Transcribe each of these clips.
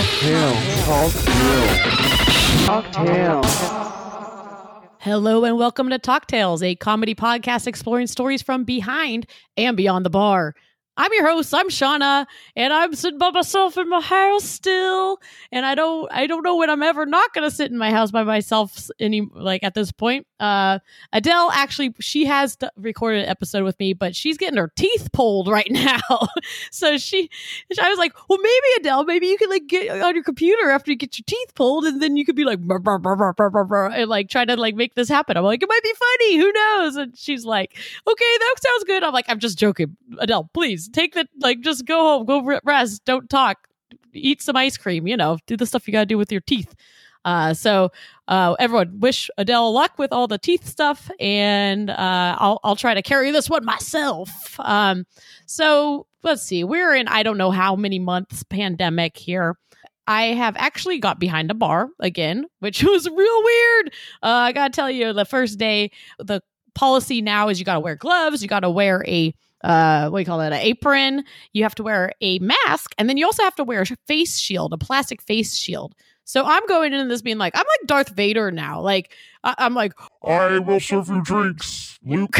Talk Tales. Hello and welcome to Talk Tales, a comedy podcast exploring stories from behind and beyond the bar. I'm your host, I'm Shauna, and I'm sitting by myself in my house still. And I don't know when I'm ever not going to sit in my house by myself at this point. Adele, actually, she has recorded an episode with me, but she's getting her teeth pulled right now. So I was like, well, maybe Adele, maybe you can get on your computer after you get your teeth pulled, and then you could be like, burr, burr, burr, burr, burr, burr, and try to make this happen. I'm like, it might be funny. Who knows? And she's like, okay, that sounds good. I'm like, I'm just joking. Adele, please. Take that, just go home, go rest, don't talk, eat some ice cream, do the stuff you got to do with your teeth. So everyone wish Adele luck with all the teeth stuff, and I'll try to carry this one myself. So let's see, we're in I don't know how many months pandemic here. I have actually got behind a bar again, which was real weird. I gotta tell you, the first day, the policy now is you gotta wear gloves, you gotta wear a an apron, you have to wear a mask, and then you also have to wear a plastic face shield. So I'm going into this being I'm like Darth Vader now. I'm like, I will serve you drinks, Luke.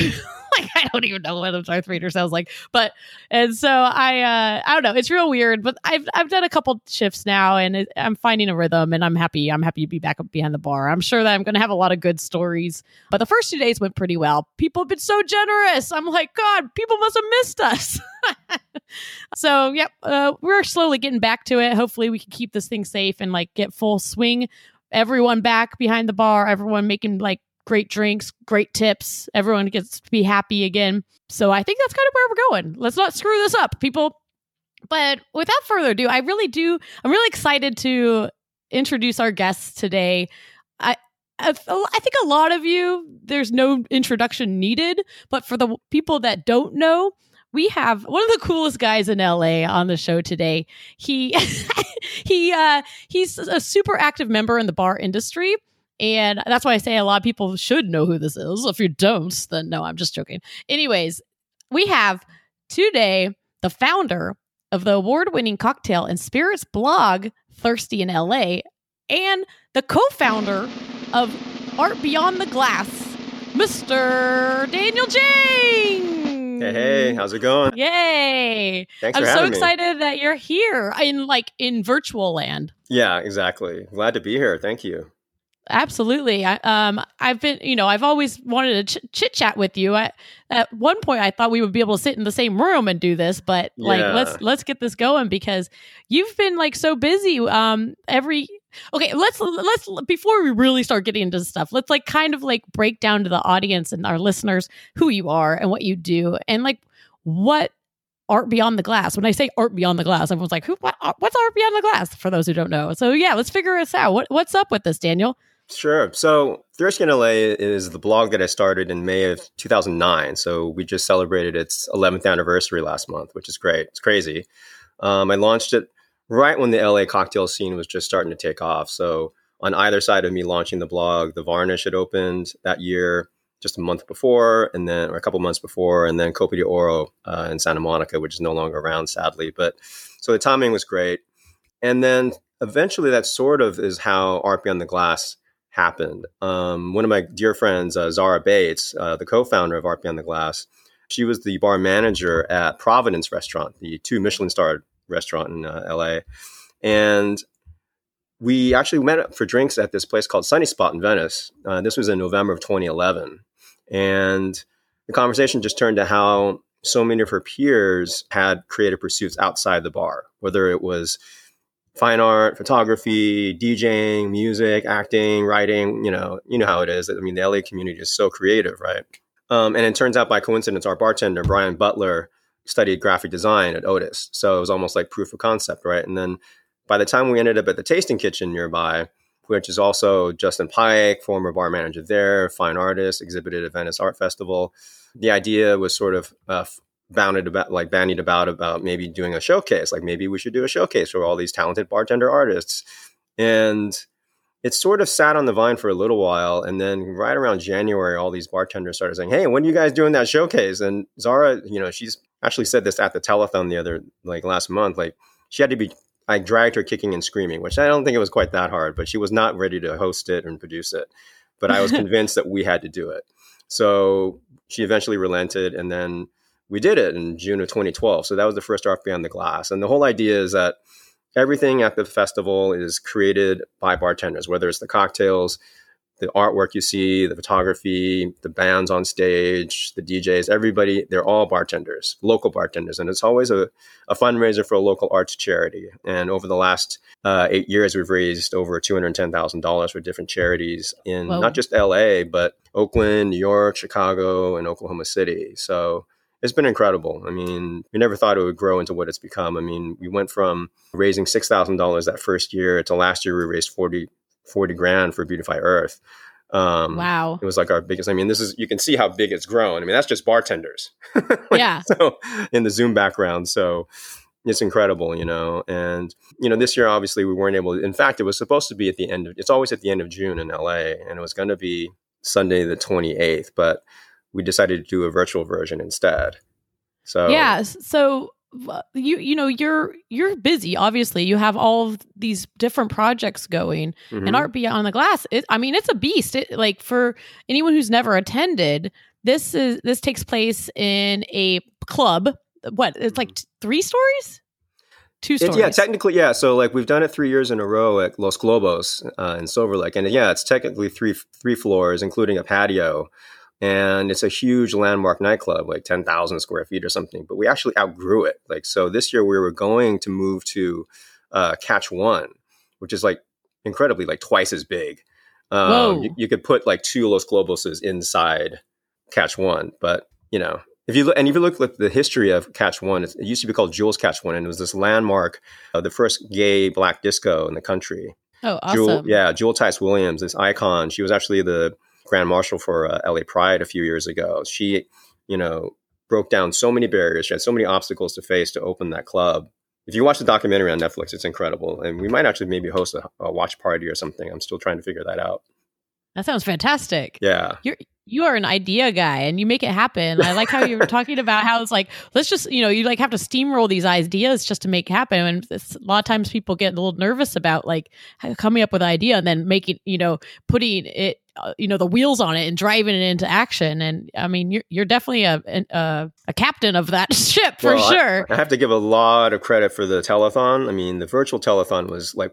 I don't even know what Darth Vader sounds like. I don't know. It's real weird, but I've done a couple shifts now, and I'm finding a rhythm, and I'm happy. I'm happy to be back up behind the bar. I'm sure that I'm going to have a lot of good stories, but the first 2 days went pretty well. People have been so generous. I'm like, God, people must have missed us. So, yep, we're slowly getting back to it. Hopefully we can keep this thing safe and get full swing. Everyone back behind the bar, everyone making great drinks, great tips. Everyone gets to be happy again. So I think that's kind of where we're going. Let's not screw this up, people. But without further ado, I'm really excited to introduce our guests today. I think a lot of you, there's no introduction needed, but for the people that don't know, we have one of the coolest guys in LA on the show today. He's a super active member in the bar industry. And that's why I say a lot of people should know who this is. If you don't, then no, I'm just joking. Anyways, we have today the founder of the award-winning cocktail and spirits blog, Thirsty in L.A., and the co-founder of Art Beyond the Glass, Mr. Daniel James. Hey, how's it going? Yay. Thanks for having me. I'm so excited that you're here in virtual land. Yeah, exactly. Glad to be here. Thank you. Absolutely. I've always wanted to chit chat with you. At one point, I thought we would be able to sit in the same room and do this, but yeah. Let's get this going because you've been so busy. Let's before we really start getting into stuff, let's break down to the audience and our listeners who you are and what you do and what Art Beyond the Glass. When I say Art Beyond the Glass, everyone's like, what's Art Beyond the Glass? For those who don't know, so yeah, let's figure this out. What's up with this, Daniel? Sure. So Thirsty in L.A. is the blog that I started in May of 2009. So we just celebrated its 11th anniversary last month, which is great. It's crazy. I launched it right when the L.A. cocktail scene was just starting to take off. So on either side of me launching the blog, the Varnish had opened that year, just a month before, or a couple months before, and then Copa de Oro in Santa Monica, which is no longer around, sadly. But so the timing was great. And then eventually that sort of is how Art Beyond the Glass happened. One of my dear friends, Zara Bates, the co-founder of Art Beyond the Glass, she was the bar manager at Providence Restaurant, the 2 Michelin-starred restaurant in LA. And we actually met up for drinks at this place called Sunny Spot in Venice. This was in November of 2011. And the conversation just turned to how so many of her peers had creative pursuits outside the bar, whether it was fine art, photography, DJing, music, acting, writing, you know how it is. I mean, the LA community is so creative, right? And it turns out by coincidence, our bartender, Brian Butler, studied graphic design at Otis. So it was almost like proof of concept, right? And then by the time we ended up at the Tasting Kitchen nearby, which is also Justin Pike, former bar manager there, fine artist, exhibited at Venice Art Festival. The idea was sort of bandied about maybe doing a showcase. Maybe we should do a showcase for all these talented bartender artists. And it sort of sat on the vine for a little while. And then right around January, all these bartenders started saying, hey, when are you guys doing that showcase? And Zara, she's actually said this at the telethon the other, last month, she had to be I dragged her kicking and screaming, which I don't think it was quite that hard, but she was not ready to host it and produce it. But I was convinced that we had to do it. So she eventually relented, and then we did it in June of 2012. So that was the first Art Beyond the Glass. And the whole idea is that everything at the festival is created by bartenders, whether it's the cocktails, the artwork you see, the photography, the bands on stage, the DJs, everybody, they're all bartenders, local bartenders. And it's always a fundraiser for a local arts charity. And over the last 8 years, we've raised over $210,000 for different charities in not just LA, but Oakland, New York, Chicago, and Oklahoma City. So it's been incredible. I mean, we never thought it would grow into what it's become. I mean, we went from raising $6,000 that first year to last year, we raised 40 grand for Beautify Earth. Wow. It was like our biggest, I mean, this is, you can see how big it's grown. I mean, that's just bartenders. Yeah. So in the Zoom background. So it's incredible, you know, and, you know, this year, obviously we weren't able to, in fact, it was supposed to be at the end of, it's always at the end of June in LA, and it was going to be Sunday the 28th, but we decided to do a virtual version instead. So, yeah. So you know, you're busy, obviously. You have all of these different projects going, mm-hmm. and Art Beyond the Glass, it's a beast. Like, for anyone who's never attended, this takes place in a club. What, it's like three stories? Two stories. Yeah, technically, yeah. So like we've done it 3 years in a row at Los Globos in Silver Lake. And yeah, it's technically three floors, including a patio. And it's a huge landmark nightclub, like 10,000 square feet or something. But we actually outgrew it. Like, so this year we were going to move to Catch One, which is like incredibly like twice as big. You could put like two Los Globoses inside Catch One. But, you know, if you look at the history of Catch One, it used to be called Jewel's Catch One. And it was this landmark, the first gay black disco in the country. Oh, awesome. Jewel Thais-Williams, this icon. She was actually the Grand Marshal for LA Pride a few years ago. She, you know, broke down so many barriers. She had so many obstacles to face to open that club. If you watch the documentary on Netflix, it's incredible. And we might actually maybe host a watch party or something. I'm still trying to figure that out. That sounds fantastic. Yeah. You are an idea guy, and you make it happen. I like how you were talking about how it's like, let's just, you know, you like have to steamroll these ideas just to make happen. And a lot of times people get a little nervous about like coming up with an idea and then making, you know, putting it, you know, the wheels on it and driving it into action. And I mean, you're definitely a captain of that ship for sure. I have to give a lot of credit for the telethon. I mean, the virtual telethon was like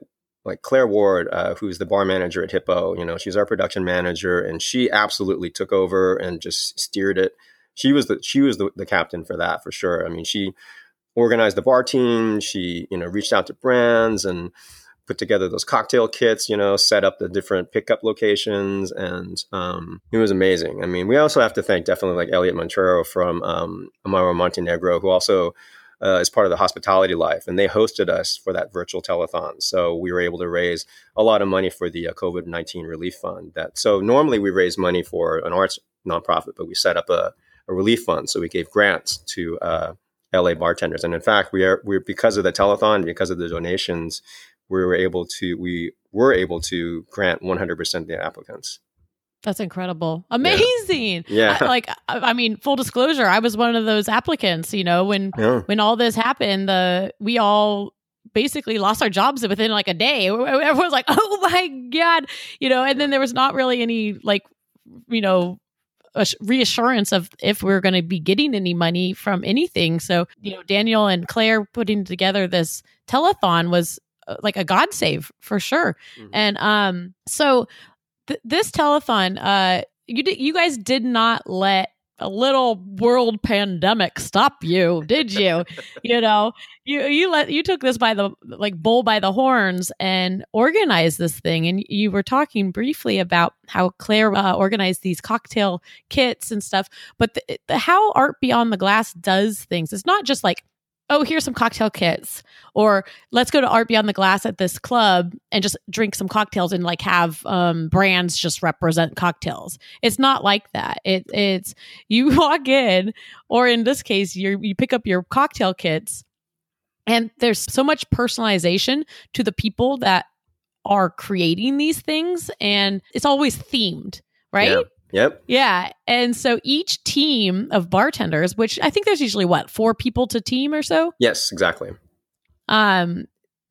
Claire Ward, who's the bar manager at Hippo, you know, she's our production manager, and she absolutely took over and just steered it. She was the captain for that, for sure. I mean, she organized the bar team. She, you know, reached out to brands and put together those cocktail kits, you know, set up the different pickup locations. And it was amazing. I mean, we also have to thank definitely like Elliot Montero from Amaro Montenegro, who also is part of the hospitality life, and they hosted us for that virtual telethon. So we were able to raise a lot of money for the COVID-19 relief fund. So normally we raise money for an arts nonprofit, but we set up a relief fund. So we gave grants to LA bartenders, and in fact, we're because of the telethon, because of the donations, we were able to grant 100% the applicants. That's incredible. Amazing. Yeah. I mean, full disclosure, I was one of those applicants, you know, when all this happened, we all basically lost our jobs within like a day. Everyone was like, oh my God, you know, and then there was not really any like, you know, reassurance of if we're going to be getting any money from anything. So, you know, Daniel and Claire putting together this telethon was like a God save for sure. Mm-hmm. And so this telethon, you guys did not let a little world pandemic stop you, did you? You know, you took this by the bull by the horns and organized this thing. And you were talking briefly about how Claire organized these cocktail kits and stuff, but how Art Beyond the Glass does things. It's not just like, oh, here's some cocktail kits, or let's go to Art Beyond the Glass at this club and just drink some cocktails and like have brands just represent cocktails. It's not like that. It's you walk in, or in this case, you pick up your cocktail kits, and there's so much personalization to the people that are creating these things, and it's always themed, right? Yeah. Yep. Yeah. And so each team of bartenders, which I think there's usually 4 people to team or so? Yes, exactly.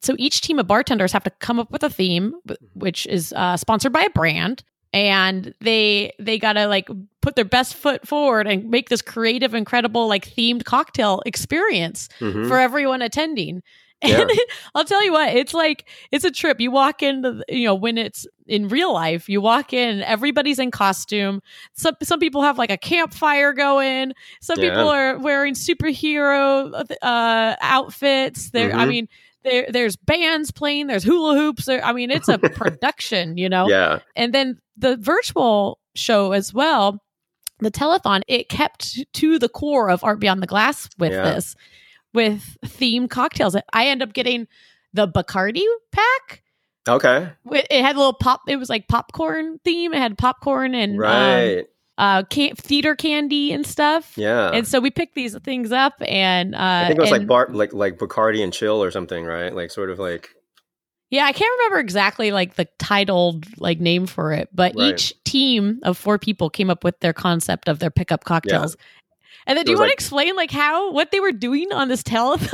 So each team of bartenders have to come up with a theme, which is sponsored by a brand. And they got to like put their best foot forward and make this creative, incredible, like themed cocktail experience for everyone attending. Yeah. And I'll tell you what, it's like, it's a trip. You walk in, when it's in real life, you walk in, everybody's in costume. Some people have like a campfire going. Some people are wearing superhero outfits. There's bands playing, there's hula hoops. It's a production, Yeah. And then the virtual show as well, the telethon, it kept to the core of Art Beyond the Glass with this. With themed cocktails. I end up getting the Bacardi pack. Okay. It had a little pop. It was like popcorn theme. It had popcorn and theater candy and stuff. Yeah. And so we picked these things up, and I think it was like Bacardi and Chill or something, right? Like sort of like. Yeah, I can't remember exactly like the titled like name for it, but each team of 4 people came up with their concept of their pickup cocktails. Yeah. And then do you want to explain like what they were doing on this telethon?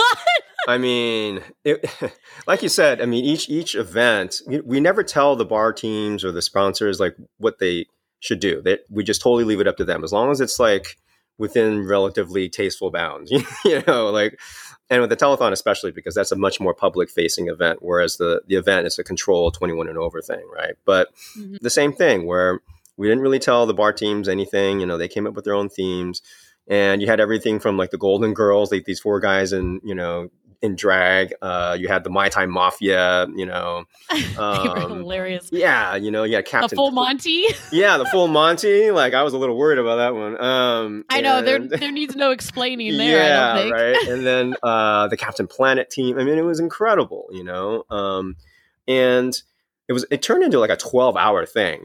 Like you said, each event, we never tell the bar teams or the sponsors like what they should do. We just totally leave it up to them, as long as it's like within relatively tasteful bounds, and with the telethon especially, because that's a much more public facing event, whereas the event is a control 21 and over thing, right? But the same thing where we didn't really tell the bar teams anything, they came up with their own themes. And you had everything from like the Golden Girls, like these 4 guys in drag. You had the Mai Tai Mafia, they were hilarious. Yeah. You had Captain. The Full Monty. Yeah. The Full Monty. Like I was a little worried about that one. There needs no explaining there. Yeah. I don't think. Right. And then the Captain Planet team. It was incredible, and it turned into like a 12-hour thing,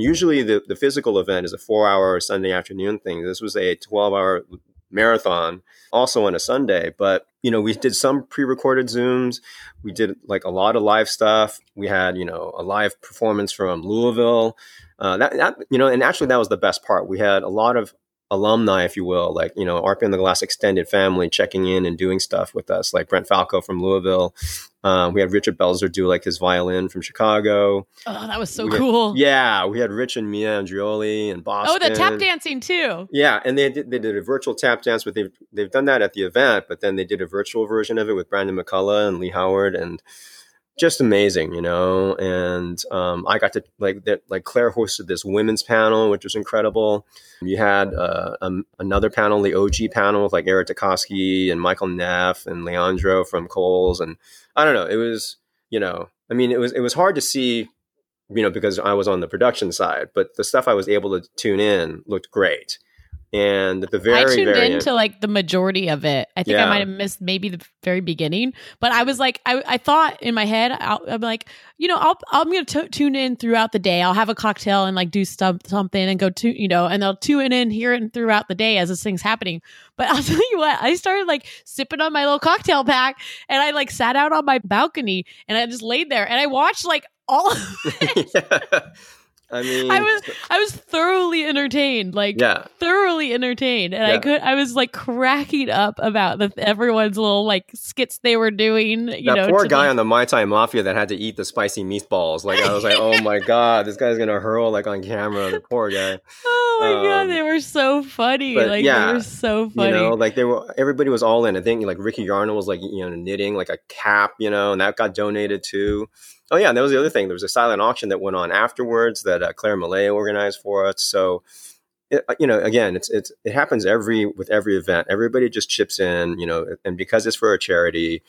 Usually the physical event is a 4-hour Sunday afternoon thing. This was a 12-hour marathon, also on a Sunday. But, we did some pre-recorded Zooms. We did like a lot of live stuff. We had, a live performance from Louisville. And actually that was the best part. We had a lot of alumni, if you will, like, Art Beyond the Glass extended family checking in and doing stuff with us, like Brent Falco from Louisville. We had Richard Belzer do like his violin from Chicago. Oh, that was cool. We had Rich and Mia Andrioli in Boston. Oh, the tap dancing too. Yeah, and they did a virtual tap dance, but they've done that at the event, but then they did a virtual version of it with Brandon McCullough and Lee Howard, and just amazing, And I got to Claire hosted this women's panel, which was incredible. You had another panel, the OG panel with like Eric Tikoski and Michael Neff and Leandro from Kohl's, and I don't know. It was it was hard to see, because I was on the production side, but the stuff I was able to tune in looked great. And at the I tuned into like the majority of it. I think I might have missed maybe the very beginning, but I was like, I thought in my head, I'm like, I'm going to tune in throughout the day. I'll have a cocktail and like do something and go to, and I'll tune in here and throughout the day as this thing's happening. But I'll tell you what, I started like sipping on my little cocktail pack, and I like sat out on my balcony and I just laid there and I watched like all of it. Yeah. I was thoroughly entertained, and I was like cracking up about everyone's little like skits they were doing. Poor guy on the Mai Tai Mafia that had to eat the spicy meatballs. Like I was like, oh my god, this guy's gonna hurl like on camera. The poor guy. Oh my god, they were so funny. They were so funny. They were. Everybody was all in. I think like Ricky Yarnell was like knitting like a cap, and that got donated too. Oh, yeah. And that was the other thing. There was a silent auction that went on afterwards that Claire Malay organized for us. So, it happens with every event. Everybody just chips in, and because it's for a charity,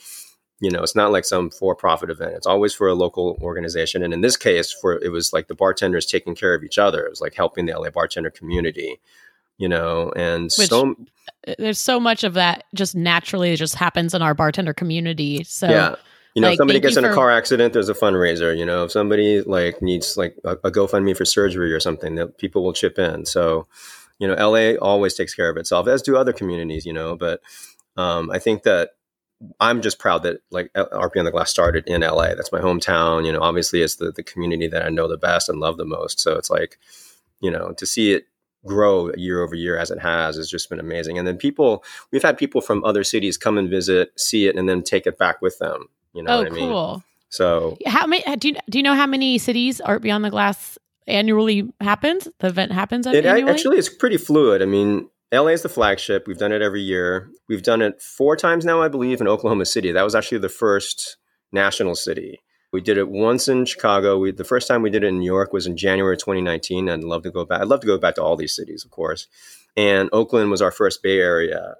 it's not like some for-profit event. It's always for a local organization. And in this case, it was like the bartenders taking care of each other. It was like helping the LA bartender community, There's so much of that just naturally just happens in our bartender community. So, yeah. If somebody gets in a car accident, there's a fundraiser. If somebody like needs like a GoFundMe for surgery or something, that people will chip in. So, LA always takes care of itself, as do other communities. But I think that I'm just proud that like Art Beyond the Glass started in LA. That's my hometown. Obviously it's the community that I know the best and love the most. So it's like, to see it grow year over year as it has just been amazing. And then we've had people from other cities come and visit, see it, and then take it back with them. You know what I mean? Cool. So how many? Do you know how many cities Art Beyond the Glass annually happens? The event happens annually? Actually, it's pretty fluid. I mean, LA is the flagship. We've done it every year. We've done it 4 times now, I believe, in Oklahoma City. That was actually the first national city. We did it once in Chicago. The first time we did it in New York was in January 2019. I'd love to go back. I'd love to go back to all these cities, of course. And Oakland was our first Bay Area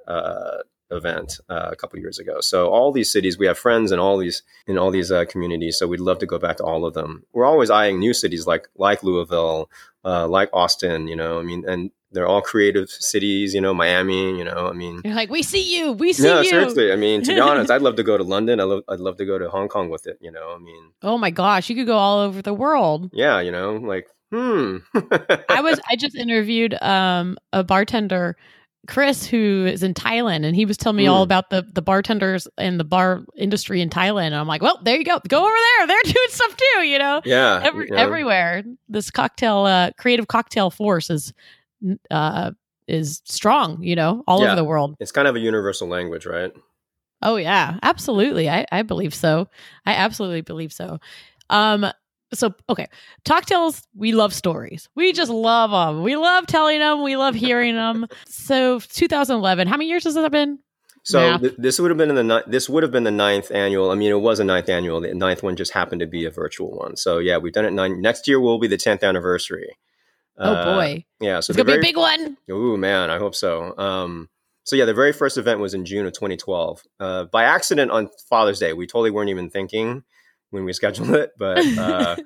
event a couple of years ago. So all these cities, we have friends in all these communities. So we'd love to go back to all of them. We're always eyeing new cities like Louisville, like Austin. You know, I mean, and they're all creative cities. You know, Miami. You know, I mean, you're like, we see you. Seriously. I mean, to be honest, I'd love to go to London. I'd love to go to Hong Kong with it. You know, I mean, oh my gosh, you could go all over the world. Yeah, you know, like I just interviewed a bartender, Chris, who is in Thailand, and he was telling me all about the bartenders and the bar industry in Thailand. And I'm like, well, there you go. Go over there. They're doing stuff too, you know? Yeah. Everywhere. This creative cocktail force is strong, you know, all over the world. It's kind of a universal language, right? Oh, yeah. Absolutely. I believe so. I absolutely believe so. So, okay. Talk Tales, we love stories. We just love them. We love telling them. We love hearing them. So 2011, how many years has that been? So this would have been the 9th annual. I mean, it was a 9th annual. The 9th one just happened to be a virtual one. So yeah, we've done it 9. Next year will be the 10th anniversary. Oh boy. Yeah. So it's going to be a big one. Ooh, man. I hope so. So yeah, the very first event was in June of 2012. By accident on Father's Day, we totally weren't even thinking when we scheduled it, but a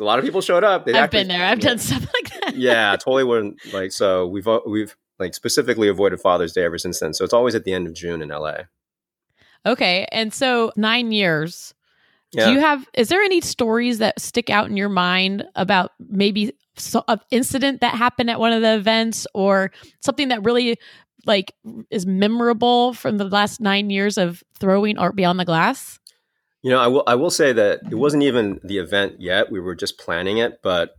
lot of people showed up. I've been there. I've done stuff like that. Yeah, totally wouldn't like. So we've like specifically avoided Father's Day ever since then. So it's always at the end of June in LA. Okay, and so 9 years. Yeah. Is there any stories that stick out in your mind about maybe an incident that happened at one of the events or something that really like is memorable from the last 9 years of throwing Art Beyond the Glass? You know, I will say that it wasn't even the event yet. We were just planning it. But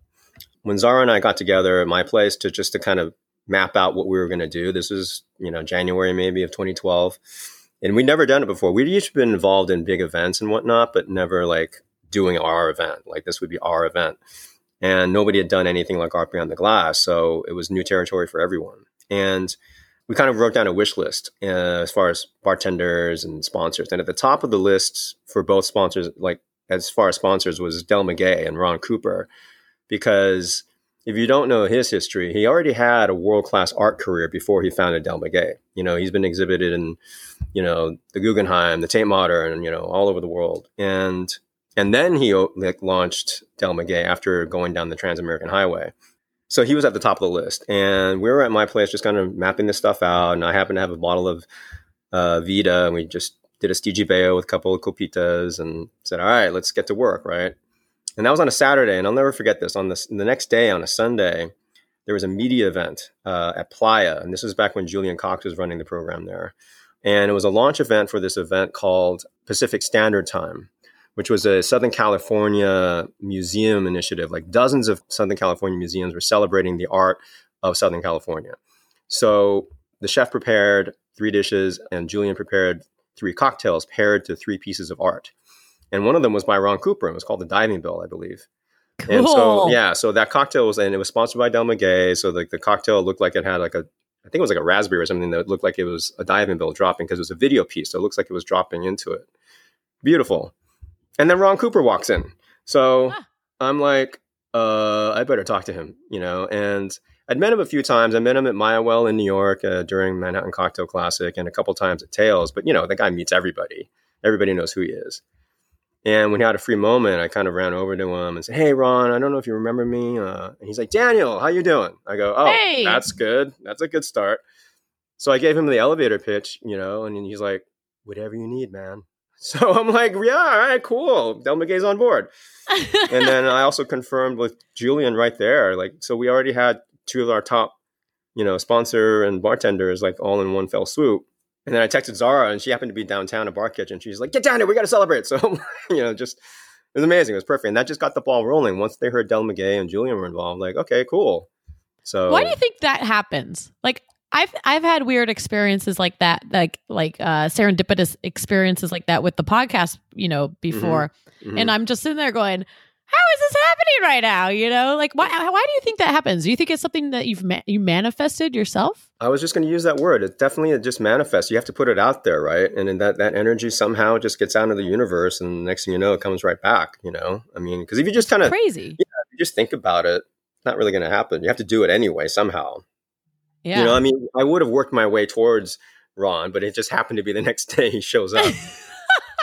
when Zara and I got together at my place to kind of map out what we were going to do, this was, you know, January maybe of 2012. And we'd never done it before. We'd each been involved in big events and whatnot, but never like doing our event. Like this would be our event. And nobody had done anything like Art Beyond the Glass. So it was new territory for everyone. And we kind of wrote down a wish list as far as bartenders and sponsors. And at the top of the list for both sponsors, like as far as sponsors, was Del Maguey and Ron Cooper. Because if you don't know his history, he already had a world-class art career before he founded Del Maguey. You know, he's been exhibited in, you know, the Guggenheim, the Tate Modern, and, you know, all over the world. And then he like launched Del Maguey after going down the Trans-American Highway. So he was at the top of the list, and we were at my place just kind of mapping this stuff out. And I happened to have a bottle of Vida, and we just did a Stigi Bayo with a couple of copitas and said, all right, let's get to work, right? And that was on a Saturday, and I'll never forget this. The next day, on a Sunday, there was a media event at Playa, and this was back when Julian Cox was running the program there. And it was a launch event for this event called Pacific Standard Time, which was a Southern California museum initiative. Like dozens of Southern California museums were celebrating the art of Southern California. So the chef prepared 3 dishes and Julian prepared 3 cocktails paired to 3 pieces of art. And one of them was by Ron Cooper. It was called the Diving Bell, I believe. Cool. And so, yeah, so that cocktail was, and it was sponsored by Del Maguey. So like the cocktail looked like it had like I think it was like a raspberry or something that looked like it was a diving bell dropping because it was a video piece. So it looks like it was dropping into it. Beautiful. And then Ron Cooper walks in. So I'm like, I better talk to him, you know? And I'd met him a few times. I met him at Meyerwell in New York during Manhattan Cocktail Classic and a couple times at Tails. But, you know, the guy meets everybody. Everybody knows who he is. And when he had a free moment, I kind of ran over to him and said, hey, Ron, I don't know if you remember me. And he's like, Daniel, how you doing? I go, oh, hey. That's good. That's a good start. So I gave him the elevator pitch, you know, and he's like, whatever you need, man. So I'm like, yeah, all right, cool. Del Maguey's on board. And then I also confirmed with Julian right there. Like, so we already had 2 of our top, you know, sponsor and bartenders, like all in one fell swoop. And then I texted Zara, and she happened to be downtown at Bar Kitchen. She's like, get down here. We got to celebrate. So, you know, just, it was amazing. It was perfect. And that just got the ball rolling. Once they heard Del Maguey and Julian were involved, like, okay, cool. So why do you think that happens? Like, I've had weird experiences like that, like serendipitous experiences like that with the podcast, you know, before. Mm-hmm. Mm-hmm. And I'm just sitting there going, how is this happening right now? You know, like why do you think that happens? Do you think it's something that you manifested yourself? I was just going to use that word. It definitely just manifests. You have to put it out there, right? And then that energy somehow just gets out into the universe, and the next thing you know, it comes right back. You know, I mean, because if you just kind of crazy, yeah, if you just think about it, it's not really going to happen. You have to do it anyway somehow. Yeah. You know, I mean, I would have worked my way towards Ron, but it just happened to be the next day he shows up.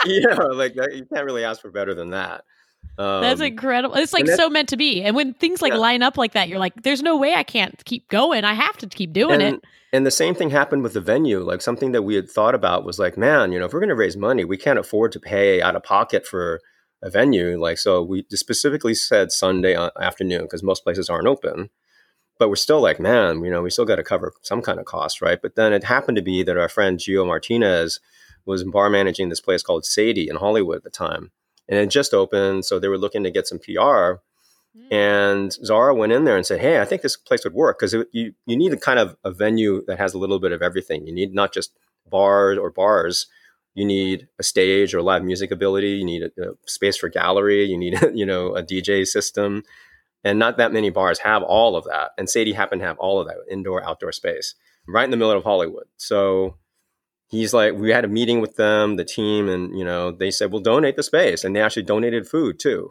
You know, like you can't really ask for better than that. That's incredible. It's like so meant to be. And when things like line up like that, you're like, there's no way I can't keep going. I have to keep doing it. And the same thing happened with the venue. Like something that we had thought about was like, man, you know, if we're going to raise money, we can't afford to pay out of pocket for a venue. Like, so we specifically said Sunday afternoon because most places aren't open, but we're still like, man, you know, we still got to cover some kind of cost. Right. But then it happened to be that our friend Gio Martinez was bar managing this place called Sadie in Hollywood at the time. And it just opened, so they were looking to get some PR. And Zara went in there and said, hey, I think this place would work because you need a kind of a venue that has a little bit of everything. You need not just bars. You need a stage or live music ability. You need a space for gallery. You need, you know, a DJ system. And not that many bars have all of that. And Sadie happened to have all of that indoor, outdoor space right in the middle of Hollywood. So he's like, we had a meeting with them, the team, and, you know, they said, we'll donate the space. And they actually donated food too.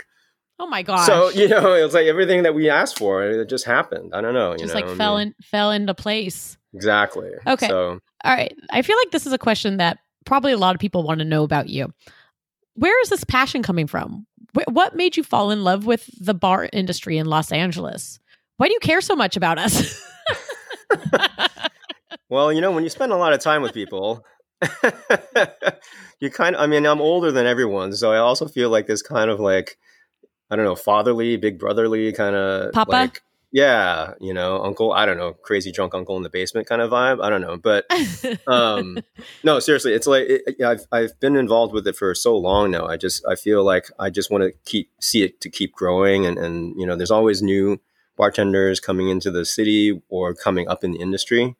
Oh my gosh. So, you know, it was like everything that we asked for, it just happened. I don't know. You just know, like fell into place. Exactly. Okay. So, all right. I feel like this is a question that probably a lot of people want to know about you. Where is this passion coming from? What made you fall in love with the bar industry in Los Angeles? Why do you care so much about us? Well, you know, when you spend a lot of time with people, you kind of, I mean, I'm older than everyone. So I also feel like this kind of like, I don't know, fatherly, big brotherly kind of Papa. Like, yeah, you know, uncle, I don't know, crazy drunk uncle in the basement kind of vibe. I don't know. But no, seriously, it's like I've been involved with it for so long now. I feel like I just want to see it keep growing. And, you know, there's always new bartenders coming into the city or coming up in the industry.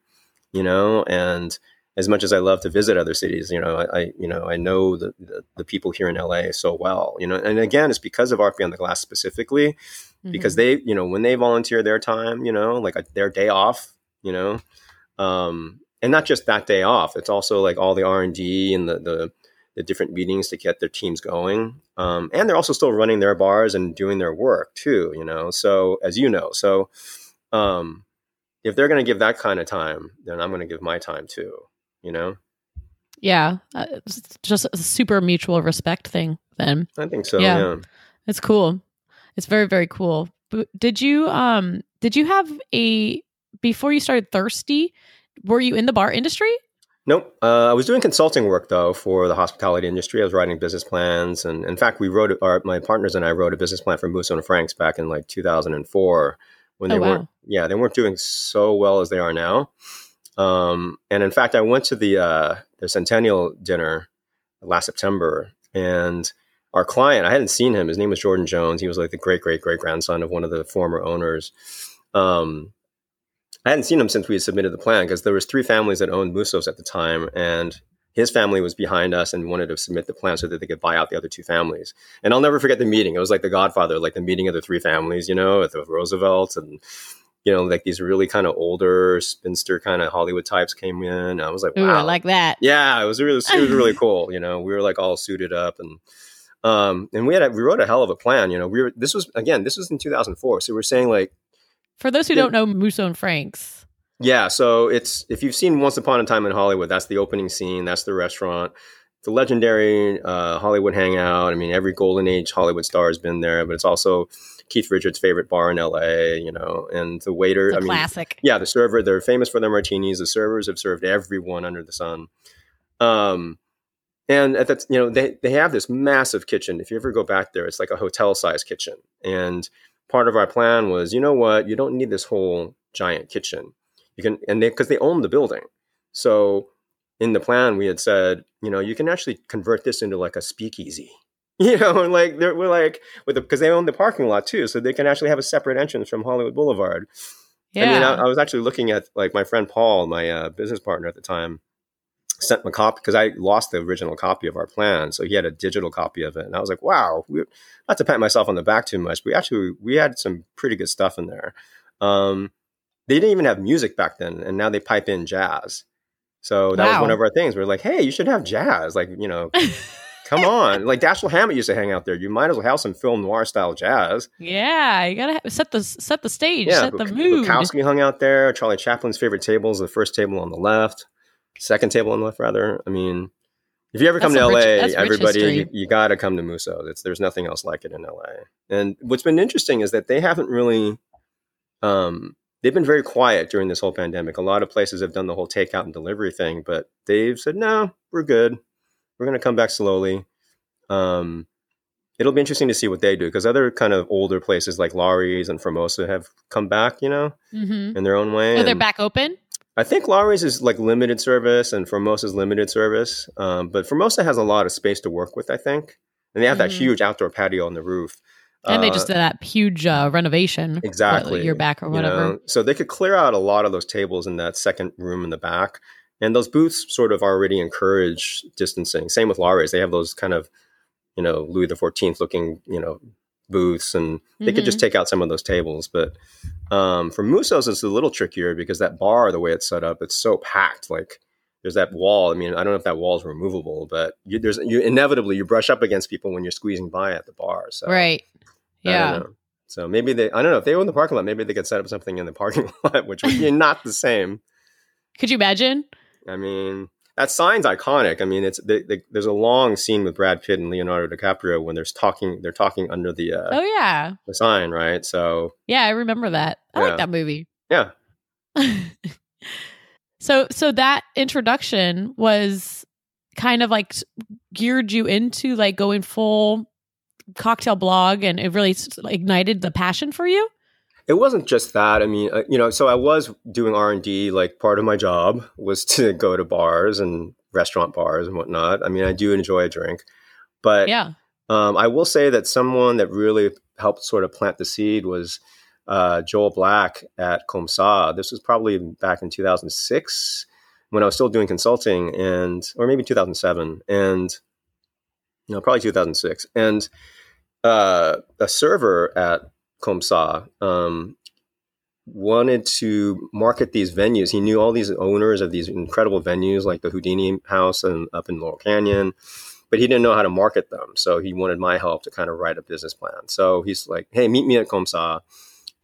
You know, and as much as I love to visit other cities, you know, I know the people here in LA so well, you know, and again, it's because of Art Beyond the Glass specifically, mm-hmm. because they, you know, when they volunteer their time, you know, like their day off, you know, and not just that day off, it's also like all the R&D and the different meetings to get their teams going. And they're also still running their bars and doing their work too, you know, so as you know, so, if they're going to give that kind of time, then I'm going to give my time too, you know? Yeah. It's just a super mutual respect thing then. I think so. Yeah. It's cool. It's very, very cool. But did you have before you started Thirsty, were you in the bar industry? Nope. I was doing consulting work though for the hospitality industry. I was writing business plans. And in fact, my partners and I wrote a business plan for Musso and Frank's back in like 2004. When they weren't, yeah, they weren't doing so well as they are now. And in fact, I went to the centennial dinner last September, and our client, I hadn't seen him. His name was Jordan Jones. He was like the great, great, great grandson of one of the former owners. I hadn't seen him since we had submitted the plan because there was three families that owned Musso's at the time. And his family was behind us and wanted to submit the plan so that they could buy out the other two families. And I'll never forget the meeting. It was like the Godfather, like the meeting of the three families, you know, at the Roosevelts, and, you know, like these really kind of older spinster kind of Hollywood types came in. I was like, wow. Ooh, I like that. Yeah, it was really cool. You know, we were like all suited up and we wrote a hell of a plan. You know, this was in 2004. So we're saying like. For those who don't know Musso and Frank's. Yeah, so it's if you've seen Once Upon a Time in Hollywood, that's the opening scene, that's the restaurant, the legendary Hollywood hangout. I mean, every golden age Hollywood star has been there, but it's also Keith Richards' favorite bar in LA, you know, and the waiter. It's a classic. Yeah, the server, they're famous for their martinis. The servers have served everyone under the sun. And at that, you know, they have this massive kitchen. If you ever go back there, it's like a hotel-sized kitchen. And part of our plan was, you know what, you don't need this whole giant kitchen. You can, and because they own the building. So in the plan, we had said, you know, you can actually convert this into like a speakeasy, you know, and like we're like, because they own the parking lot too. So they can actually have a separate entrance from Hollywood Boulevard. Yeah. I mean, I was actually looking at, like, my friend Paul, my business partner at the time, sent me a copy because I lost the original copy of our plan. So he had a digital copy of it. And I was like, wow, not to pat myself on the back too much, but we had some pretty good stuff in there. They didn't even have music back then. And now they pipe in jazz. So that was one of our things. We're like, hey, you should have jazz. Like, you know, come on. Like Dashiell Hammett used to hang out there. You might as well have some film noir style jazz. Yeah. You got to set the stage, set the mood. Bukowski hung out there. Charlie Chaplin's favorite table is the first table on the left. Second table on the left, rather. I mean, if you ever come to LA, everybody, you got to come to Musso. There's nothing else like it in LA. And what's been interesting is that they haven't really, they've been very quiet during this whole pandemic. A lot of places have done the whole takeout and delivery thing, but they've said, no, we're good. We're going to come back slowly. It'll be interesting to see what they do because other kind of older places like Lawry's and Formosa have come back, you know, mm-hmm. in their own way. So they're back open? I think Lawry's is like limited service and Formosa's limited service. But Formosa has a lot of space to work with, I think. And they have mm-hmm. that huge outdoor patio on the roof. And they just did that huge renovation. Exactly. A year back or whatever. You know? So they could clear out a lot of those tables in that second room in the back. And those booths sort of already encourage distancing. Same with Lawry's. They have those kind of, you know, Louis XIV looking, you know, booths and they mm-hmm. could just take out some of those tables, but for Musso's it's a little trickier because that bar, the way it's set up, it's so packed. Like there's that wall. I mean, I don't know if that wall is removable, but you inevitably you brush up against people when you're squeezing by at the bar. So right, yeah. I don't know. So maybe I don't know if they own the parking lot. Maybe they could set up something in the parking lot, which would be not the same. Could you imagine? I mean, that sign's iconic. I mean, it's there's a long scene with Brad Pitt and Leonardo DiCaprio when they're talking under the the sign, right? So yeah, I remember that. I like that movie. Yeah. So that introduction was kind of like geared you into like going full cocktail blog, and it really ignited the passion for you. It wasn't just that. I mean, you know, so I was doing R&D, like part of my job was to go to bars and restaurant bars and whatnot. I mean, I do enjoy a drink, but I will say that someone that really helped sort of plant the seed was Joel Black at Comsa. This was probably back in 2006 when I was still doing consulting or maybe 2007 and no, probably 2006. And a server at Comsa wanted to market these venues. He knew all these owners of these incredible venues like the Houdini House and up in Laurel Canyon, but he didn't know how to market them. So he wanted my help to kind of write a business plan. So he's like, hey, meet me at Comsa.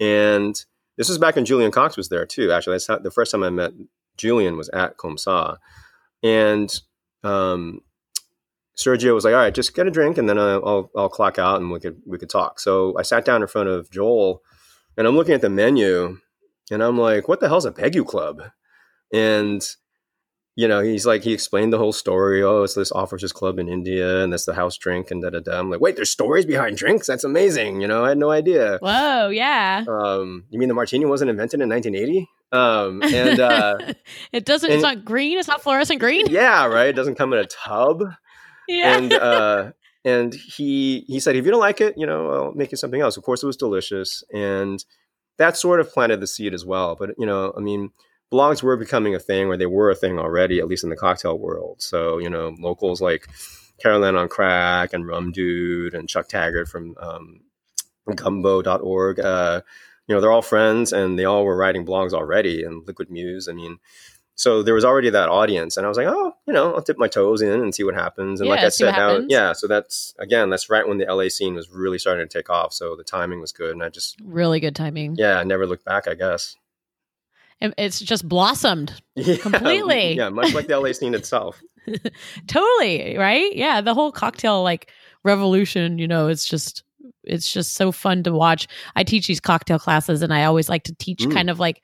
And this was back when Julian Cox was there too. Actually, that's how the first time I met Julian was at Comsa. And Sergio was like, all right, just get a drink and then I'll clock out and we could talk. So I sat down in front of Joel and I'm looking at the menu and I'm like, what the hell's a Pegu Club? And, you know, he's like, he explained the whole story. Oh, it's this officers club in India and that's the house drink and da-da-da. I'm like, wait, there's stories behind drinks? That's amazing. You know, I had no idea. Whoa, yeah. You mean the martini wasn't invented in 1980? It's not green. It's not fluorescent green. Yeah, right. It doesn't come in a tub. Yeah. And he said, if you don't like it, you know, I'll make you something else. Of course, it was delicious. And that sort of planted the seed as well. But, you know, I mean, blogs were becoming a thing, or they were a thing already, at least in the cocktail world. So, you know, locals like Caroline on Crack and Rum Dude and Chuck Taggart from gumbo.org, you know, they're all friends and they all were writing blogs already, and Liquid Muse. I mean, so there was already that audience, and I was like, oh, you know, I'll dip my toes in and see what happens. And like I said, so that's right when the LA scene was really starting to take off. So the timing was good, and I just really good timing. Yeah, I never looked back, I guess. And it's just blossomed completely. Yeah, much like the LA scene itself. Totally, right? Yeah, the whole cocktail like revolution, you know, it's just so fun to watch. I teach these cocktail classes, and I always like to teach kind of like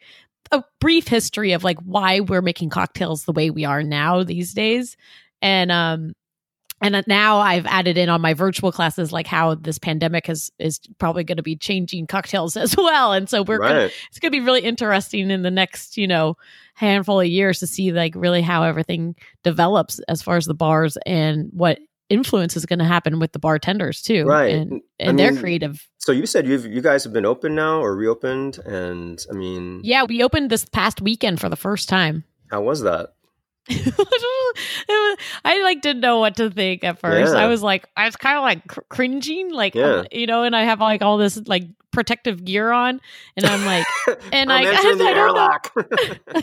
a brief history of like why we're making cocktails the way we are now these days. And now I've added in on my virtual classes, like how this pandemic is probably going to be changing cocktails as well. And so it's going to be really interesting in the next, you know, handful of years to see like really how everything develops as far as the bars and what influence is going to happen with the bartenders too. Right. And they're creative. So you said you guys have been open now or reopened. And I mean. Yeah, we opened this past weekend for the first time. How was that? I didn't know what to think at first. Yeah. I was kind of cringing, and I have all this protective gear on, and I'm and I airlock.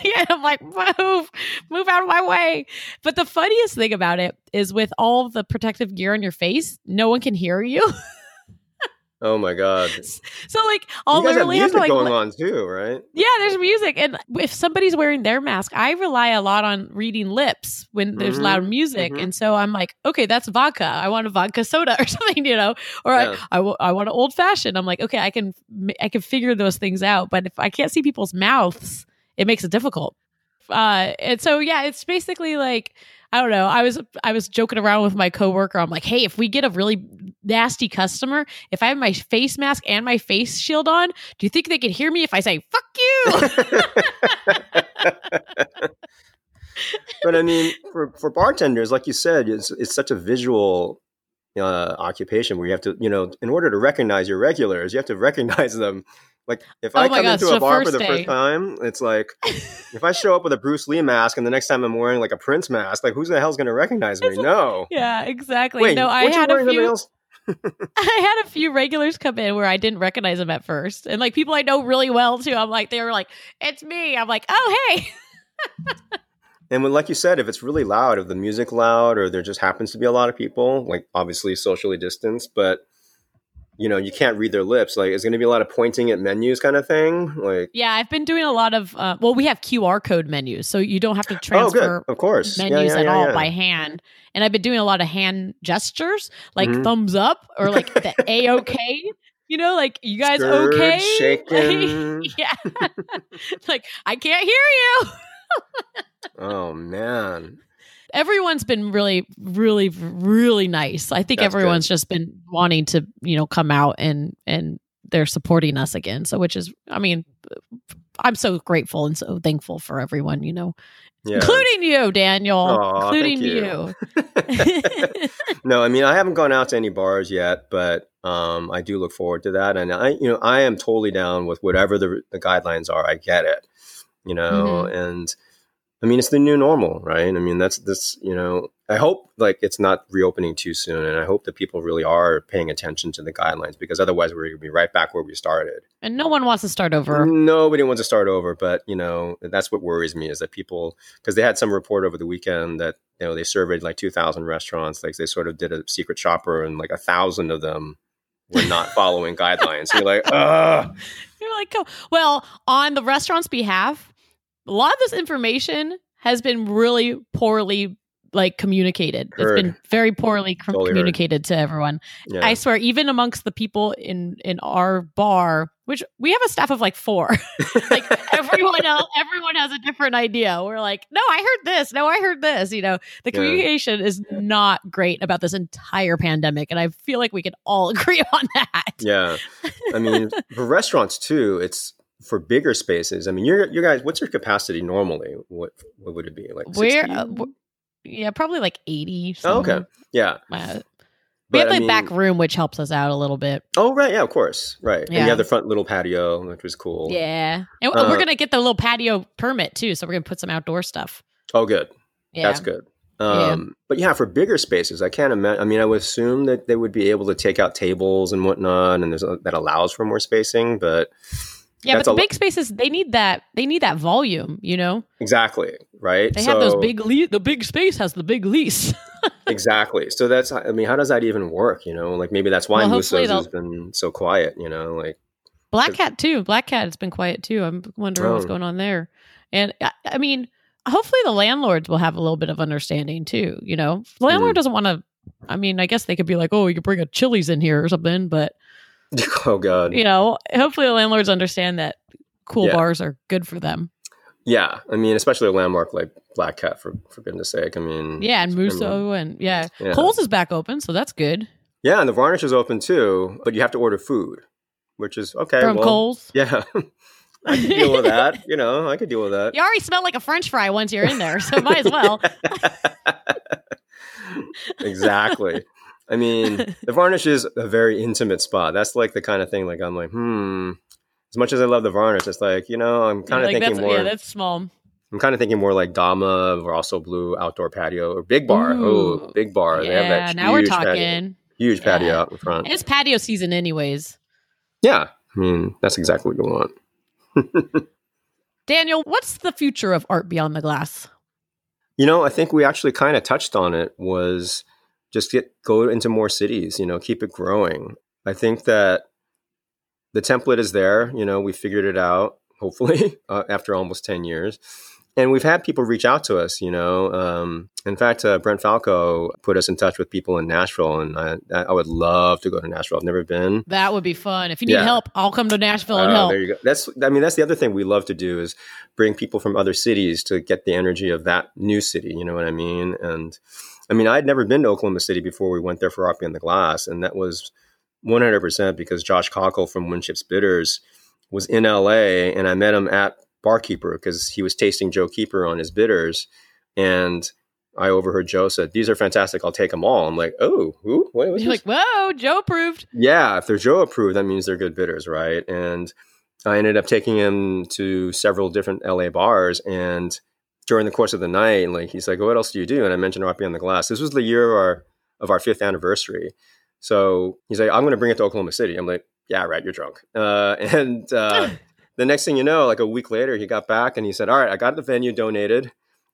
Yeah, I'm move out of my way. But the funniest thing about it is, with all the protective gear on your face, no one can hear you. Oh my God. So I'll literally have to going on too, right? Yeah, there's music. And if somebody's wearing their mask, I rely a lot on reading lips when there's loud music. Mm-hmm. And so I'm okay, that's vodka. I want a vodka soda or something, or yeah. I want an old fashioned. I'm okay, I can figure those things out. But if I can't see people's mouths, it makes it difficult. And so, yeah, it's basically I don't know. I was joking around with my coworker. I'm hey, if we get a really nasty customer, if I have my face mask and my face shield on, do you think they can hear me if I say "fuck you"? But I mean, for bartenders, like you said, it's such a visual occupation where you have to, in order to recognize your regulars, you have to recognize them. If I come into a bar for the first time, it's if I show up with a Bruce Lee mask and the next time I'm wearing a Prince mask, who's the hell's going to recognize me? No. Yeah, exactly. Wait, no, I had a few. I had a few regulars come in where I didn't recognize them at first, and people I know really well too. I'm they were "It's me." I'm "Oh, hey." And when, you said, if it's really loud, if the music loud, or there just happens to be a lot of people, obviously socially distanced, but. You can't read their lips. It's going to be a lot of pointing at menus kind of thing. Yeah, I've been doing a lot of, we have QR code menus, so you don't have to transfer menus at all by hand. And I've been doing a lot of hand gestures, thumbs up or the A-OK, you guys Scourge, okay? Shaking. Yeah. I can't hear you. Oh, man. Everyone's been really, really, really nice. I think everyone's just been wanting to, come out and they're supporting us again. So, which is, I mean, I'm so grateful and so thankful for everyone, yeah. Including you, Daniel, including you. No, I mean, I haven't gone out to any bars yet, but I do look forward to that. And I am totally down with whatever the guidelines are. I get it, mm-hmm. And I mean, it's the new normal, right? I mean, I hope it's not reopening too soon. And I hope that people really are paying attention to the guidelines, because otherwise we're going to be right back where we started. And no one wants to start over. Nobody wants to start over. But, that's what worries me is that people, because they had some report over the weekend that, they surveyed 2,000 restaurants. They sort of did a secret shopper and 1,000 of them were not following guidelines. So you're ugh. You're well, on the restaurant's behalf, a lot of this information has been really poorly communicated. Heard. It's been very poorly communicated to everyone. Yeah. I swear, even amongst the people in our bar, which we have a staff of 4, everyone has a different idea. We're no, I heard this. No, I heard this. The communication is not great about this entire pandemic. And I feel like we can all agree on that. Yeah. I mean, for restaurants too, it's, for bigger spaces, I mean, you guys, what's your capacity normally? What would it be We're, probably 80. Oh, okay, yeah. We have back room, which helps us out a little bit. Oh, right, yeah, of course, right. Yeah. And you have the front little patio, which was cool. Yeah, and we're gonna get the little patio permit too, so we're gonna put some outdoor stuff. Oh, good. Yeah, that's good. But yeah, for bigger spaces, I can't imagine. I mean, I would assume that they would be able to take out tables and whatnot, and that allows for more spacing, but. Yeah, but the big spaces, they need that volume, Exactly, right? They have those the big space has the big lease. Exactly. So how does that even work, Maybe that's why Musso's has been so quiet, Black Cat too. Black Cat has been quiet too. I'm wondering what's going on there. And I mean, hopefully the landlords will have a little bit of understanding too, The landlord doesn't want to, I mean, I guess they could be like, "Oh, you could bring a Chili's in here or something," but oh God! Hopefully the landlords understand that cool bars are good for them. Yeah, I mean, especially a landmark like Black Cat, for goodness sake. I mean, yeah, and Musso and Kohl's is back open, so that's good. Yeah, and the Varnish is open too, but you have to order food, which is okay from Kohl's. Yeah, I could deal with that. I could deal with that. You already smell like a French fry once you're in there, so might as well. Exactly. I mean, the Varnish is a very intimate spot. That's like the kind of thing, like, I'm like, as much as I love the Varnish, it's like, you know, I'm kind of like thinking more. Yeah, that's small. I'm kind of thinking more like Dama or also Blue outdoor patio or Big Bar. Ooh, Big Bar. Yeah, they have that now huge we're talking. Patio, huge patio out in front. And it's patio season anyways. Yeah. I mean, that's exactly what you want. Daniel, what's the future of Art Beyond the Glass? You know, I think we actually kind of touched on it was just go into more cities, you know, keep it growing. I think that the template is there. You know, we figured it out, hopefully, after almost 10 years. And we've had people reach out to us, you know. In fact, Brent Falco put us in touch with people in Nashville, and I would love to go to Nashville. I've never been. That would be fun. If you need help, I'll come to Nashville and help. There you go. That's the other thing we love to do is bring people from other cities to get the energy of that new city. You know what I mean? And I mean, I'd never been to Oklahoma City before we went there for Art Beyond the Glass, and that was 100% because Josh Cockle from Winship's Bitters was in LA, and I met him at Barkeeper because he was tasting Joe Keeper on his bitters, and I overheard Joe said, "These are fantastic. I'll take them all." I'm like, "Oh, who? What was this?" Like, "Whoa, Joe approved." Yeah, if they're Joe approved, that means they're good bitters, right? And I ended up taking him to several different LA bars, and during the course of the night, like he's like, "What else do you do?" And I mentioned Art Beyond the Glass. This was the year of our 5th anniversary, so he's like, "I'm going to bring it to Oklahoma City." I'm like, "Yeah, right. You're drunk," The next thing you know, like a week later, he got back and he said, "All right, I got the venue donated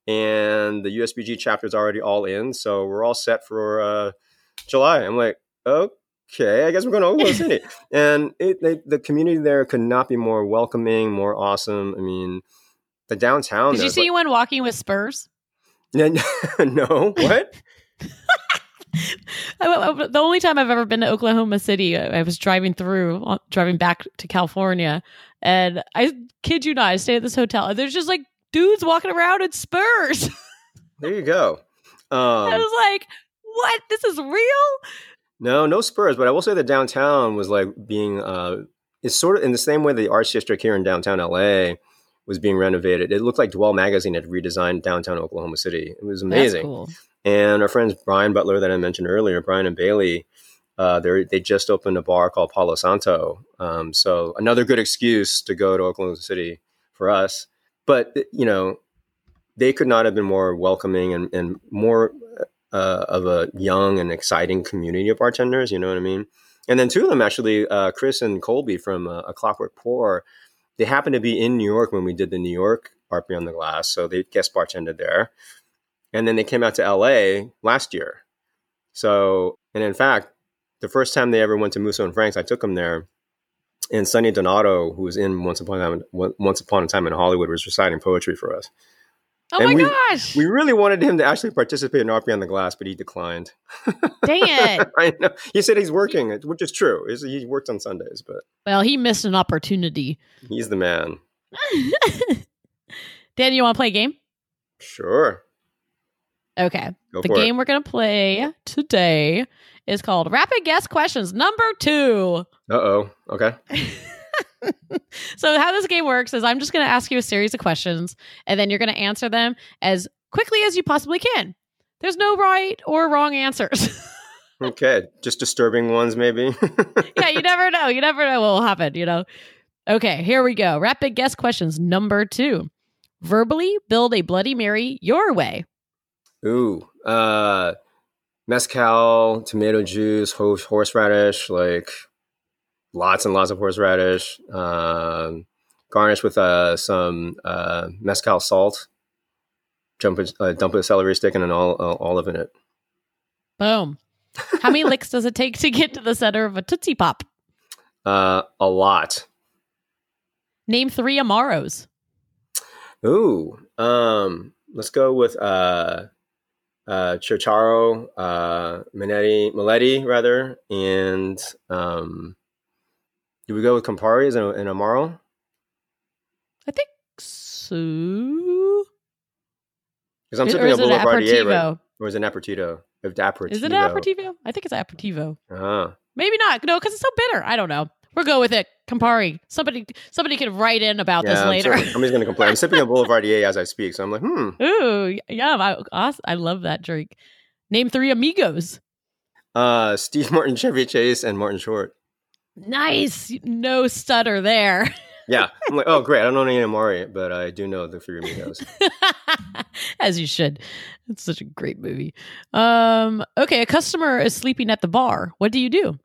and the USBG chapter is already all in. So we're all set for July." I'm like, "Okay, I guess we're going to Oklahoma City." And the community there could not be more welcoming, more awesome. I mean, the downtown. Did you see anyone walking with Spurs? No. What? The only time I've ever been to Oklahoma City, I was driving back to California, and I kid you not, I stayed at this hotel, and there's just like dudes walking around in Spurs. There you go. I was like, "What? This is real?" No Spurs, but I will say the downtown was like being it's sort of in the same way the arts district here in downtown LA was being renovated. It looked like Dwell Magazine had redesigned downtown Oklahoma City. It was amazing. That's cool. And our friends Brian Butler that I mentioned earlier, Brian and Bailey, they just opened a bar called Palo Santo. So another good excuse to go to Oklahoma City for us. But, you know, they could not have been more welcoming and more of a young and exciting community of bartenders. You know what I mean? And then two of them, actually, Chris and Colby from A Clockwork Pour, they happened to be in New York when we did the New York Art Beyond the Glass. So they guest bartended there. And then they came out to LA last year. So, and in fact, the first time they ever went to Musso and Frank's, I took them there. And Sunny Donato, who was in Once Upon a Time in Hollywood, was reciting poetry for us. Oh my gosh! We really wanted him to actually participate in Art Beyond the Glass, but he declined. Dang it! I know. He said he's working, which is true. He worked on Sundays, but well, he missed an opportunity. He's the man. Dan, you want to play a game? Sure. Okay. The game we're going to play today is called Rapid Guess Questions No. 2. Uh-oh. Okay. So how this game works is I'm just going to ask you a series of questions, and then you're going to answer them as quickly as you possibly can. There's no right or wrong answers. Okay. Just disturbing ones, maybe. Yeah, you never know. You never know what will happen, you know. Okay, here we go. Rapid Guess Questions No. 2. Verbally build a Bloody Mary your way. Ooh, mezcal, tomato juice, horseradish, like lots and lots of horseradish, garnish with some mezcal salt, dump a celery stick and an olive in it. Boom. How many licks does it take to get to the center of a Tootsie Pop? A lot. Name 3 Amaros. Ooh, let's go with... Chicharo, Maletti, and do we go with Campari as an Amaro? I think so. Because I'm sipping a Boulevardier, right? Or is it an Aperitivo? Is it an Aperitivo? I think it's an Aperitivo. Maybe not. No, because it's so bitter. I don't know. We'll go with it. Campari. Somebody can write in about this later. I'm just going to complain. I'm sipping a Boulevardier as I speak, so I'm like, Ooh, yeah, I love that drink. Name three amigos. Steve Martin, Chevy Chase, and Martin Short. Nice. No stutter there. Yeah. I'm like, oh, great. I don't know any Amari, but I do know the three amigos. As you should. It's such a great movie. Okay. A customer is sleeping at the bar. What do you do?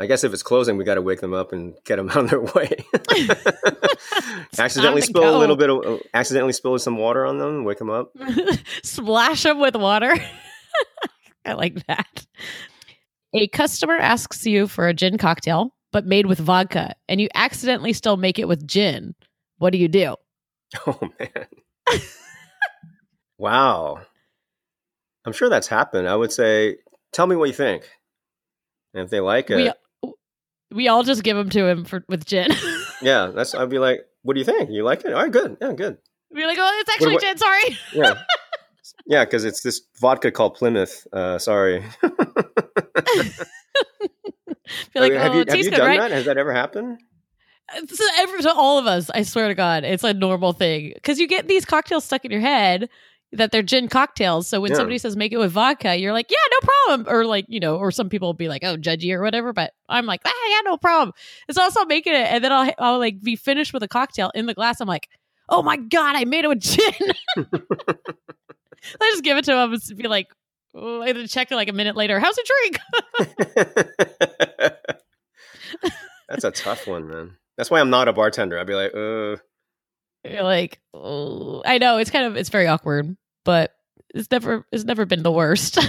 I guess if it's closing, we got to wake them up and get them on their way. Accidentally spill some water on them, wake them up. Splash them with water. I like that. A customer asks you for a gin cocktail, but made with vodka, and you accidentally still make it with gin. What do you do? Oh, man. Wow. I'm sure that's happened. I would say, tell me what you think. And if they like it... We all just give them to him with gin. Yeah, I'd be like, what do you think? You like it? All right, good. Yeah, good. We're like, oh, it's actually gin, sorry. Yeah, yeah, because it's this vodka called Plymouth. Sorry. Have you done that? Has that ever happened? To all of us, I swear to God, it's a normal thing. Because you get these cocktails stuck in your head that they're gin cocktails. So when somebody says make it with vodka, you're like, yeah, no problem. Or like, you know, or some people will be like, oh, judgy or whatever. But I'm like, yeah, no problem. It's also making it. And then I'll like be finished with a cocktail in the glass. I'm like, oh my God, I made it with gin. I just give it to him and be like, oh, and then check it like a minute later. How's the drink? That's a tough one, man. That's why I'm not a bartender. I'd be like, You're like, oh, I know it's very awkward, but it's never been the worst. I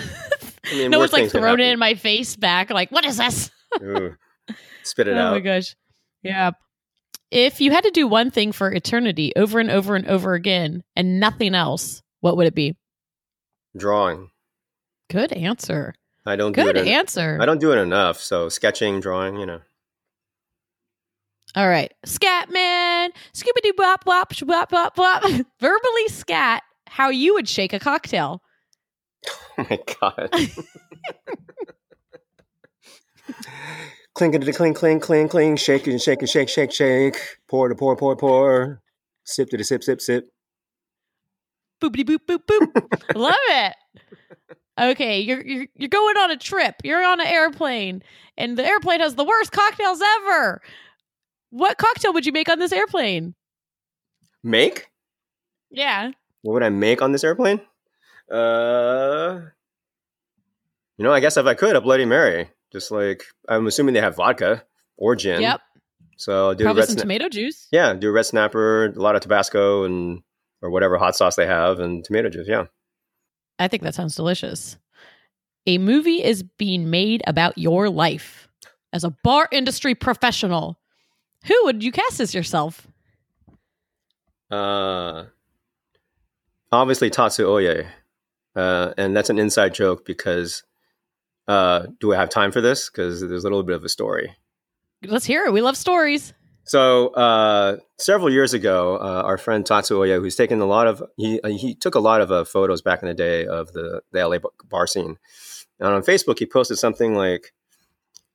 mean, no one's like thrown it in my face back. Like, what is this? Ooh, spit it out. Oh my gosh. Yeah. If you had to do one thing for eternity over and over and over again and nothing else, what would it be? Drawing. Good answer. I don't do it enough. So sketching, drawing, you know. All right. Scatman, scooby-doo bop, bop, bop, bop, bop. Verbally scat how you would shake a cocktail. Oh, my God. Clinkity clink, clink, clink, clink. Shake and shake and shake, shake, shake. Pour to pour, pour, pour. Sip to the sip, sip, sip. Boopity boop, boop, boop. Love it. Okay, you're going on a trip. You're on an airplane, and the airplane has the worst cocktails ever. What cocktail would you make on this airplane? Make? Yeah. What would I make on this airplane? You know, I guess if I could, a Bloody Mary. Just like, I'm assuming they have vodka or gin. Yep. So tomato juice. Yeah, do a red snapper, a lot of Tabasco or whatever hot sauce they have and tomato juice, yeah. I think that sounds delicious. A movie is being made about your life. As a bar industry professional, who would you cast as yourself? Obviously Tatsu Oye. And that's an inside joke because do I have time for this? Because there's a little bit of a story. Let's hear it. We love stories. So several years ago, our friend Tatsu Oye, who's taken he took a lot of photos back in the day of the LA bar scene. And on Facebook, he posted something like,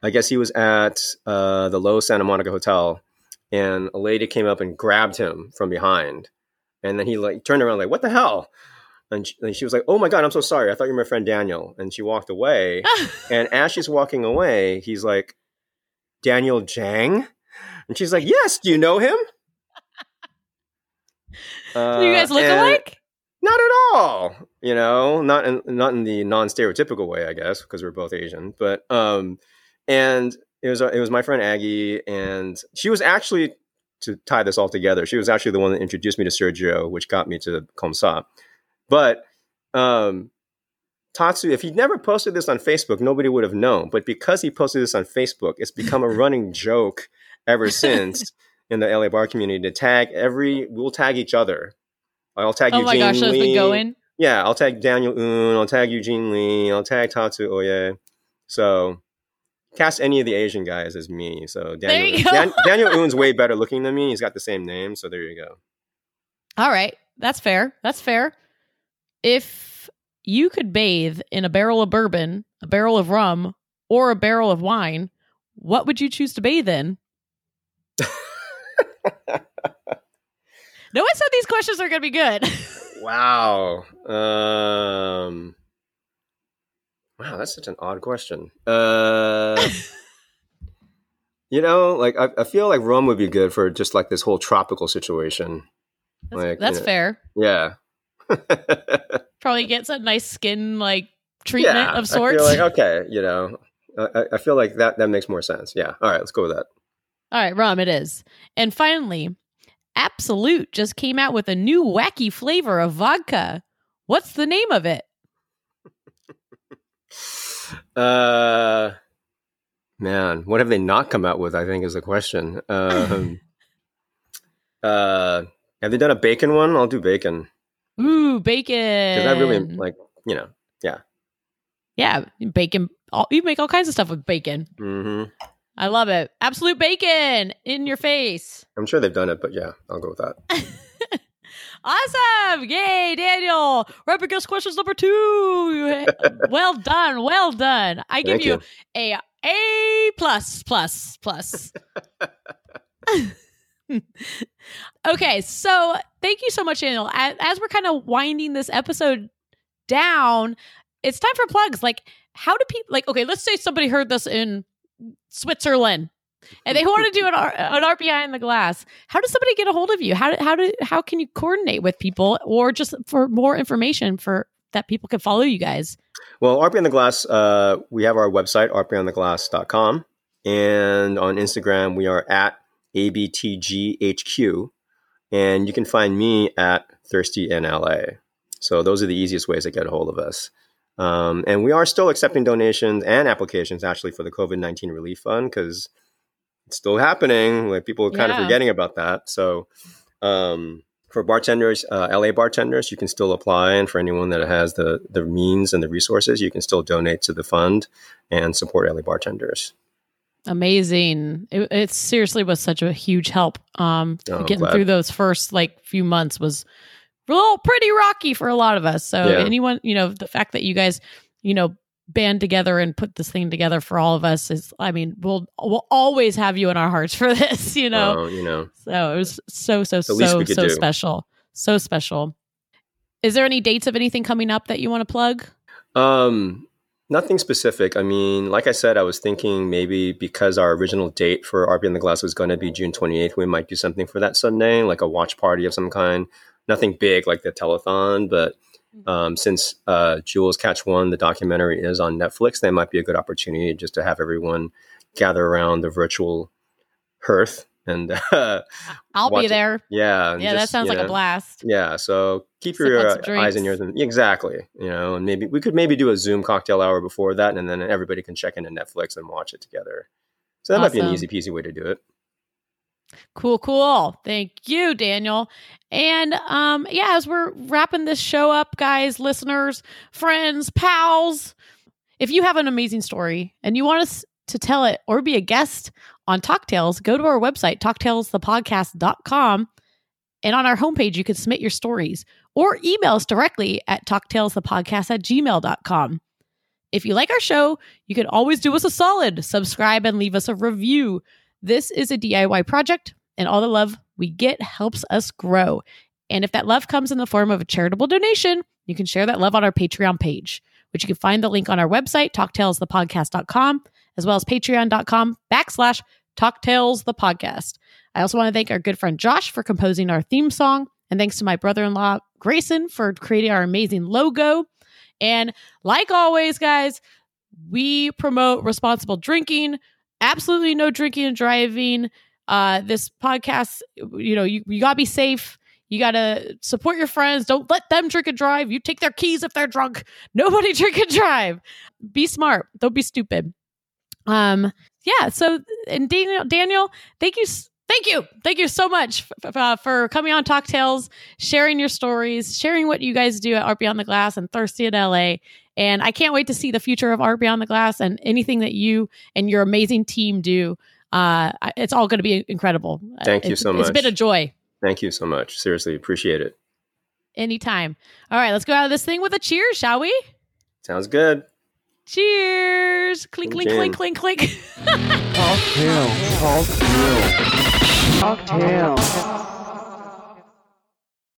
I guess he was at the Low Santa Monica Hotel, and a lady came up and grabbed him from behind. And then he like turned around like, what the hell? And she was like, oh my God, I'm so sorry. I thought you were my friend Daniel. And she walked away. And as she's walking away, he's like, Daniel Jang? And she's like, yes, do you know him? Do you guys look alike? Not at all. You know, not in the non-stereotypical way, I guess, because we're both Asian. But... and it was my friend Aggie, and she was actually, to tie this all together, she was actually the one that introduced me to Sergio, which got me to Komsa. But Tatsu, if he'd never posted this on Facebook, nobody would have known. But because he posted this on Facebook, it's become a running joke ever since in the LA bar community to we'll tag each other. I'll tag Eugene Lee. Oh my gosh, that's been going. Yeah, I'll tag Daniel Un, I'll tag Eugene Lee, I'll tag Tatsu Oye. So... cast any of the Asian guys as me. So Daniel Oon's way better looking than me. He's got the same name. So there you go. All right. That's fair. That's fair. If you could bathe in a barrel of bourbon, a barrel of rum, or a barrel of wine, what would you choose to bathe in? No one said these questions are going to be good. Wow. Wow, that's such an odd question. You know, like I feel like Rome would be good for just like this whole tropical situation. That's fair. Yeah. Probably get some nice skin like treatment of sorts. I feel like, okay, you know, I feel like that makes more sense. Yeah. All right, let's go with that. All right, Rom, it is. And finally, Absolute just came out with a new wacky flavor of vodka. What's the name of it? Man, what have they not come out with, I think, is the question. Have they done a bacon one? I'll do bacon. Ooh, bacon. Because I really like, you know, yeah. Yeah, bacon. You make all kinds of stuff with bacon. Mm-hmm. I love it. Absolute bacon in your face. I'm sure they've done it, but yeah, I'll go with that. Awesome. Yay, Daniel. Rapid guest questions number 2. Well done. Well done. I give you A+++. Okay, so thank you so much, Daniel. As we're kind of winding this episode down, it's time for plugs. Like, how do people, like, okay, let's say somebody heard this in Switzerland and they want to do an art behind the glass. How does somebody get a hold of you? How can you coordinate with people, or just for more information for that people can follow you guys? Well, Art Beyond the Glass, we have our website, artbeyondtheglass.com. And on Instagram, we are at ABTGHQ. And you can find me at Thirsty in L.A. So those are the easiest ways to get a hold of us. And we are still accepting donations and applications, actually, for the COVID-19 Relief Fund, because it's still happening. Like, people are kind of forgetting about that. So for bartenders, LA bartenders, you can still apply. And for anyone that has the means and the resources, you can still donate to the fund and support LA bartenders. Amazing. It seriously was such a huge help. Getting through those first few months was real pretty rocky for a lot of us. So anyone, you know, the fact that you guys, you know, band together and put this thing together for all of us is, I mean, we'll always have you in our hearts for this, you know. Oh, you know. So it was so special. So special. Is there any dates of anything coming up that you want to plug? Nothing specific. I mean, like I said, I was thinking maybe because our original date for Art Beyond the Glass was going to be June 28th, we might do something for that Sunday, like a watch party of some kind. Nothing big like the telethon, but since Jewel's Catch One, the documentary, is on Netflix, that might be a good opportunity just to have everyone gather around the virtual hearth. And I'll be there. Yeah. Yeah, that sounds like a blast. Yeah. So keep your eyes and ears. Exactly. You know, and maybe we could do a Zoom cocktail hour before that, and then everybody can check into Netflix and watch it together. So that might be an easy peasy way to do it. Cool. Thank you, Daniel. And as we're wrapping this show up, guys, listeners, friends, pals, if you have an amazing story and you want us to tell it or be a guest on Talk Tales, go to our website, talktalesthepodcast.com. And on our homepage, you can submit your stories or email us directly at talktalesthepodcast@gmail.com. If you like our show, you can always do us a solid, subscribe and leave us a review. This is a DIY project, and all the love we get helps us grow. And if that love comes in the form of a charitable donation, you can share that love on our Patreon page, which you can find the link on our website, talktalesthepodcast.com, as well as patreon.com/talktalesthepodcast. I also want to thank our good friend Josh for composing our theme song, and thanks to my brother-in-law, Grayson, for creating our amazing logo. And like always, guys, we promote responsible drinking. Absolutely no drinking and driving. This podcast, you know, you got to be safe. You got to support your friends. Don't let them drink and drive. You take their keys if they're drunk. Nobody drink and drive. Be smart. Don't be stupid. So, and Daniel, thank you. Thank you. Thank you so much for coming on Talk Tales, sharing your stories, sharing what you guys do at Art Beyond the Glass and Thirsty in LA. And I can't wait to see the future of Art Beyond the Glass and anything that you and your amazing team do. It's all going to be incredible. Thank you so much. It's been a joy. Thank you so much. Seriously, appreciate it. Anytime. All right, let's go out of this thing with a cheers, shall we? Sounds good. Cheers. Clink, clink, clink, clink, clink. Talk Tales. Talk Tales. Talk Tales.